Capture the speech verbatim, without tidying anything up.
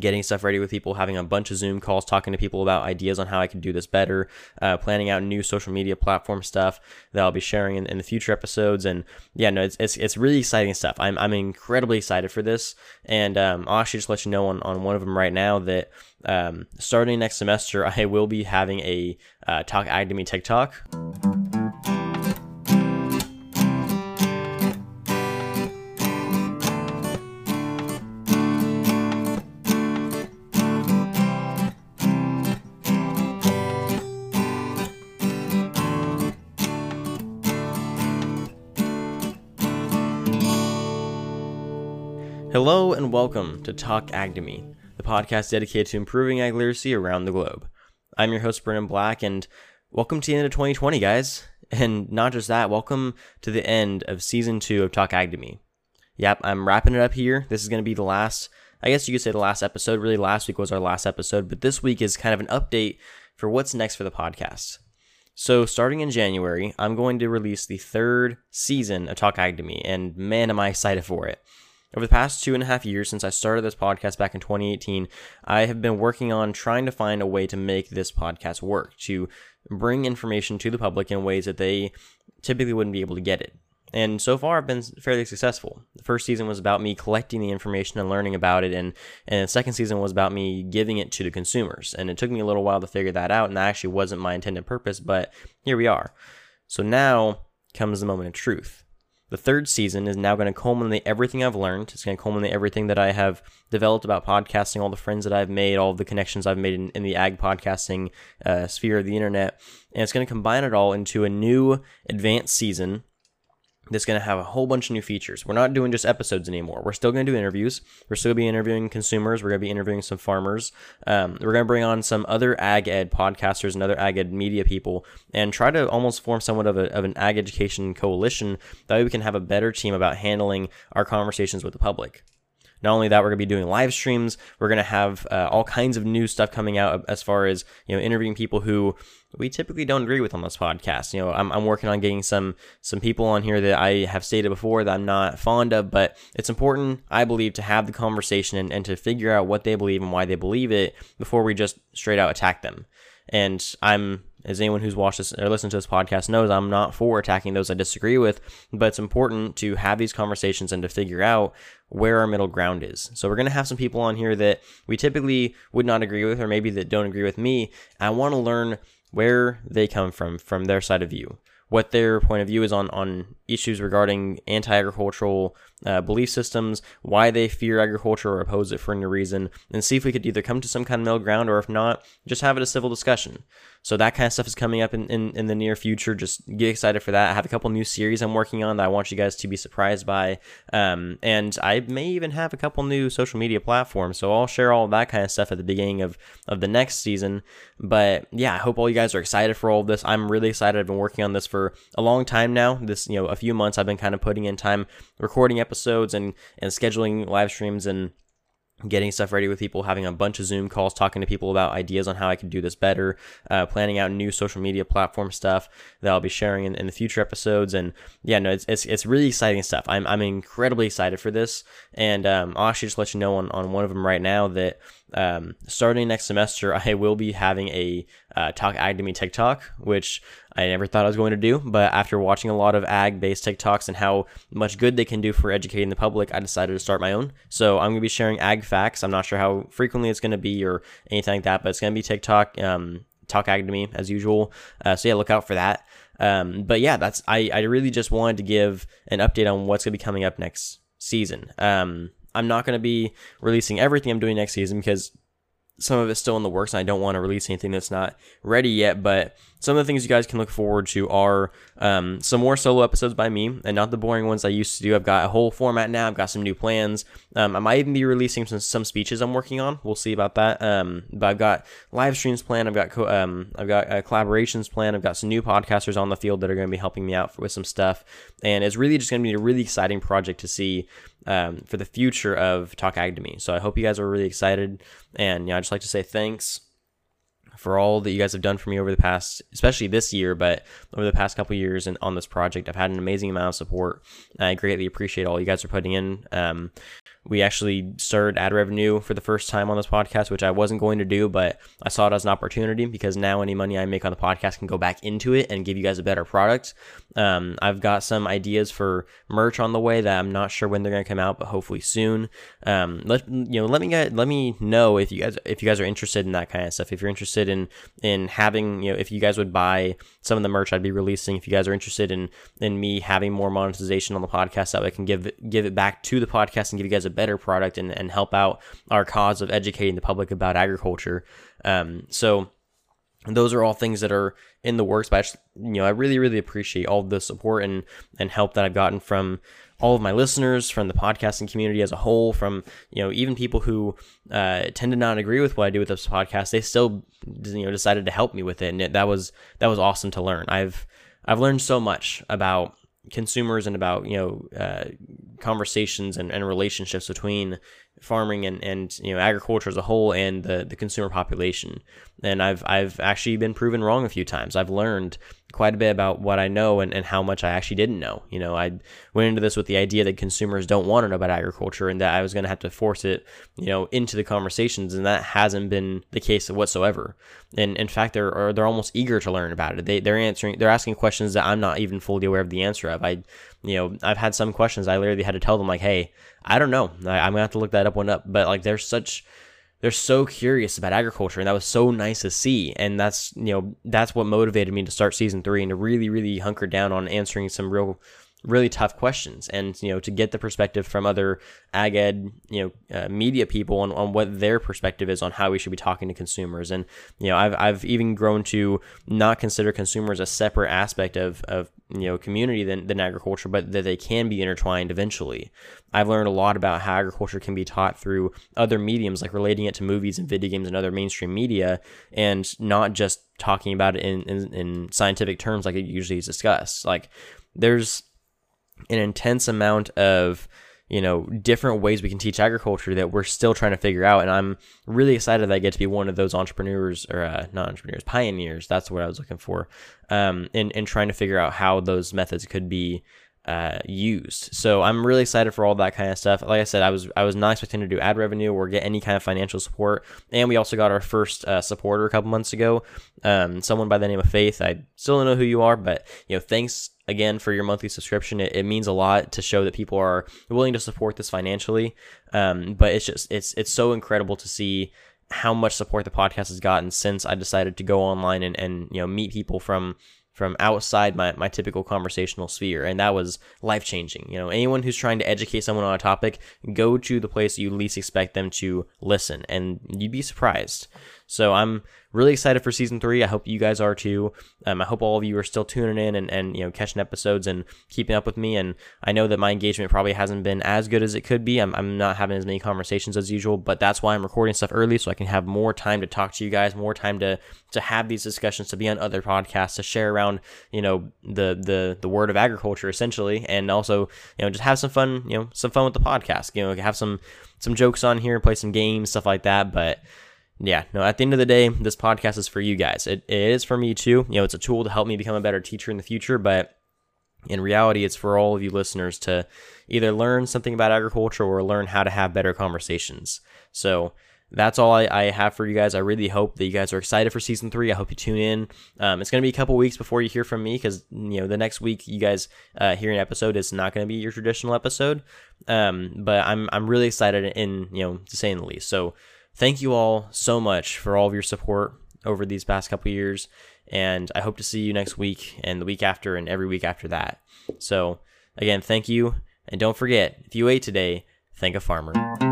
getting stuff ready with people, having a bunch of Zoom calls, talking to people about ideas on how I can do this better, uh, planning out new social media platform stuff that I'll be sharing in, in the future episodes. And yeah, no, it's, it's, it's really exciting stuff. I'm, I'm incredibly excited for this. And, um, I'll actually just let you know on, on one of them right now that, um, starting next semester, I will be having a, uh, Talk Ag to Me TikTok. Hello and welcome to Talk Agdemy, the podcast dedicated to improving ag literacy around the globe. I'm your host, Brennan Black, and welcome to the end of twenty twenty, guys. And not just that, welcome to the end of season two of Talk Agdemy. Yep, I'm wrapping it up here. This is going to be the last, I guess you could say the last episode. Really, last week was our last episode, but this week is kind of an update for what's next for the podcast. So starting in January, I'm going to release the third season of Talk Agdemy, and man, am I excited for it. Over the past two and a half years since I started this podcast back in twenty eighteen, I have been working on trying to find a way to make this podcast work, to bring information to the public in ways that they typically wouldn't be able to get it. And so far, I've been fairly successful. The first season was about me collecting the information and learning about it, and, and the second season was about me giving it to the consumers. And it took me a little while to figure that out, and that actually wasn't my intended purpose, but here we are. So now comes the moment of truth. The third season is now going to culminate everything I've learned. It's going to culminate everything that I have developed about podcasting, all the friends that I've made, all the connections I've made in, in the ag podcasting uh, sphere of the internet. And it's going to combine it all into a new advanced season that's going to have a whole bunch of new features. We're not doing just episodes anymore. We're still going to do interviews. We're still going to be interviewing consumers. We're going to be interviewing some farmers. Um, we're going to bring on some other ag ed podcasters and other ag ed media people and try to almost form somewhat of, a, of an ag education coalition. That way we can have a better team about handling our conversations with the public. Not only that, we're going to be doing live streams. We're going to have uh, all kinds of new stuff coming out as far as, you know, interviewing people who we typically don't agree with on this podcast. You know, I'm, I'm working on getting some some people on here that I have stated before that I'm not fond of, but it's important, I believe, to have the conversation and, and to figure out what they believe and why they believe it before we just straight out attack them. And I'm, as anyone who's watched this or listened to this podcast knows, I'm not for attacking those I disagree with, but it's important to have these conversations and to figure out where our middle ground is. So we're going to have some people on here that we typically would not agree with, or maybe that don't agree with me. I want to learn where they come from, from their side of view, what their point of view is on, on issues regarding anti-agricultural uh, belief systems, why they fear agriculture or oppose it for any reason, and see if we could either come to some kind of middle ground, or if not, just have it a civil discussion. So that kind of stuff is coming up in, in, in the near future. Just get excited for that. I have a couple new series I'm working on that I want you guys to be surprised by. Um, and I may even have a couple new social media platforms. So I'll share all of that kind of stuff at the beginning of, of the next season. But yeah, I hope all you guys are excited for all of this. I'm really excited. I've been working on this for a long time now. This, you know, a few months I've been kind of putting in time recording episodes and, and scheduling live streams and getting stuff ready with people, having a bunch of Zoom calls, talking to people about ideas on how I can do this better, uh, planning out new social media platform stuff that I'll be sharing in, in the future episodes. And yeah, no, it's, it's, it's really exciting stuff. I'm, I'm incredibly excited for this. And, um, I'll actually just let you know on, on one of them right now that, um, starting next semester, I will be having a, uh, Talk Ag to Me TikTok, which I never thought I was going to do, but after watching a lot of ag-based TikToks and how much good they can do for educating the public, I decided to start my own. So I'm going to be sharing ag facts. I'm not sure how frequently it's going to be or anything like that, but it's going to be TikTok, um, Talk Ag to Me as usual. Uh, so yeah, look out for that. Um, but yeah, that's, I, I really just wanted to give an update on what's going to be coming up next season. Um, I'm not going to be releasing everything I'm doing next season because some of it's still in the works, and I don't want to release anything that's not ready yet, but some of the things you guys can look forward to are um, some more solo episodes by me, and not the boring ones I used to do. I've got a whole format now. I've got some new plans. Um, I might even be releasing some, some speeches I'm working on. We'll see about that. Um, but I've got live streams planned. I've got co- um, I've got uh, collaborations planned. I've got some new podcasters on the field that are going to be helping me out for, with some stuff, and it's really just going to be a really exciting project to see Um, for the future of Talk Ag to Me. So I hope you guys are really excited. And you know, I'd just like to say thanks for all that you guys have done for me over the past, especially this year, but over the past couple years and on this project. I've had an amazing amount of support. I greatly appreciate all you guys are putting in. Um, We actually started ad revenue for the first time on this podcast, which I wasn't going to do, but I saw it as an opportunity because now any money I make on the podcast can go back into it and give you guys a better product. Um, I've got some ideas for merch on the way that I'm not sure when they're going to come out, but hopefully soon. Um, let you know, let me get, let me know if you guys if you guys are interested in that kind of stuff. If you're interested in in having, you know, if you guys would buy some of the merch I'd be releasing. If you guys are interested in in me having more monetization on the podcast, that way I can give give it back to the podcast and give you guys a better product and, and help out our cause of educating the public about agriculture. Um, so those are all things that are in the works, but I just, you know, I really, really appreciate all the support and, and help that I've gotten from all of my listeners, from the podcasting community as a whole, from, you know, even people who uh, tend to not agree with what I do with this podcast. They still, you know, decided to help me with it. And it, that was, that was awesome to learn. I've, I've learned so much about consumers and about, you know, uh, conversations and, and relationships between farming and, and, you know, agriculture as a whole and the, the consumer population. And I've, I've actually been proven wrong a few times. I've learned quite a bit about what I know and, and how much I actually didn't know. You know, I went into this with the idea that consumers don't want to know about agriculture and that I was going to have to force it, you know, into the conversations. And that hasn't been the case whatsoever. And in fact, they're, or they're almost eager to learn about it. They, they're answering, they're asking questions that I'm not even fully aware of the answer of. I, you know, I've had some questions I literally had to tell them like, hey, I don't know. I, I'm gonna have to look that up one up. But like, they're such, they're so curious about agriculture, and that was so nice to see. And that's, you know, that's what motivated me to start season three and to really, really hunker down on answering some real, really tough questions. And, you know, to get the perspective from other ag ed, you know, uh, media people on, on what their perspective is on how we should be talking to consumers. And, you know, I've, I've even grown to not consider consumers a separate aspect of, of, you know, community than, than agriculture, but that they can be intertwined eventually. I've learned a lot about how agriculture can be taught through other mediums, like relating it to movies and video games and other mainstream media, and not just talking about it in, in, in scientific terms, like it usually is discussed. Like there's an intense amount of, you know, different ways we can teach agriculture that we're still trying to figure out. And I'm really excited that I get to be one of those entrepreneurs or uh, not entrepreneurs, pioneers. That's what I was looking for. Um, in, in trying to figure out how those methods could be uh, used. So I'm really excited for all that kind of stuff. Like I said, I was, I was not expecting to do ad revenue or get any kind of financial support. And we also got our first uh, supporter a couple months ago. Um, someone by the name of Faith. I still don't know who you are, but, you know, thanks again for your monthly subscription. It, it means a lot to show that people are willing to support this financially. Um, but it's just, it's, it's so incredible to see how much support the podcast has gotten since I decided to go online and, and, you know, meet people from, from outside my, my typical conversational sphere. And that was life-changing. You know, anyone who's trying to educate someone on a topic, go to the place you least expect them to listen, and you'd be surprised. So I'm really excited for season three. I hope you guys are too. Um, I hope all of you are still tuning in and, and, you know, catching episodes and keeping up with me. And I know that my engagement probably hasn't been as good as it could be. I'm, I'm not having as many conversations as usual, but that's why I'm recording stuff early so I can have more time to talk to you guys, more time to, to have these discussions, to be on other podcasts, to share around, you know, the, the, the word of agriculture essentially. And also, you know, just have some fun, you know, some fun with the podcast, you know, have some, some jokes on here, play some games, stuff like that. But yeah, no, at the end of the day, this podcast is for you guys. It, it is for me too. You know, it's a tool to help me become a better teacher in the future, but in reality, it's for all of you listeners to either learn something about agriculture or learn how to have better conversations. So that's all I, I have for you guys. I really hope that you guys are excited for season three. I hope you tune in. Um, it's going to be a couple weeks before you hear from me because, you know, the next week you guys uh, hear an episode. It's not going to be your traditional episode, um, but I'm, I'm really excited in, you know, to say the least. So thank you all so much for all of your support over these past couple of years, and I hope to see you next week and the week after and every week after that. So, again, thank you, and don't forget, if you ate today, thank a farmer.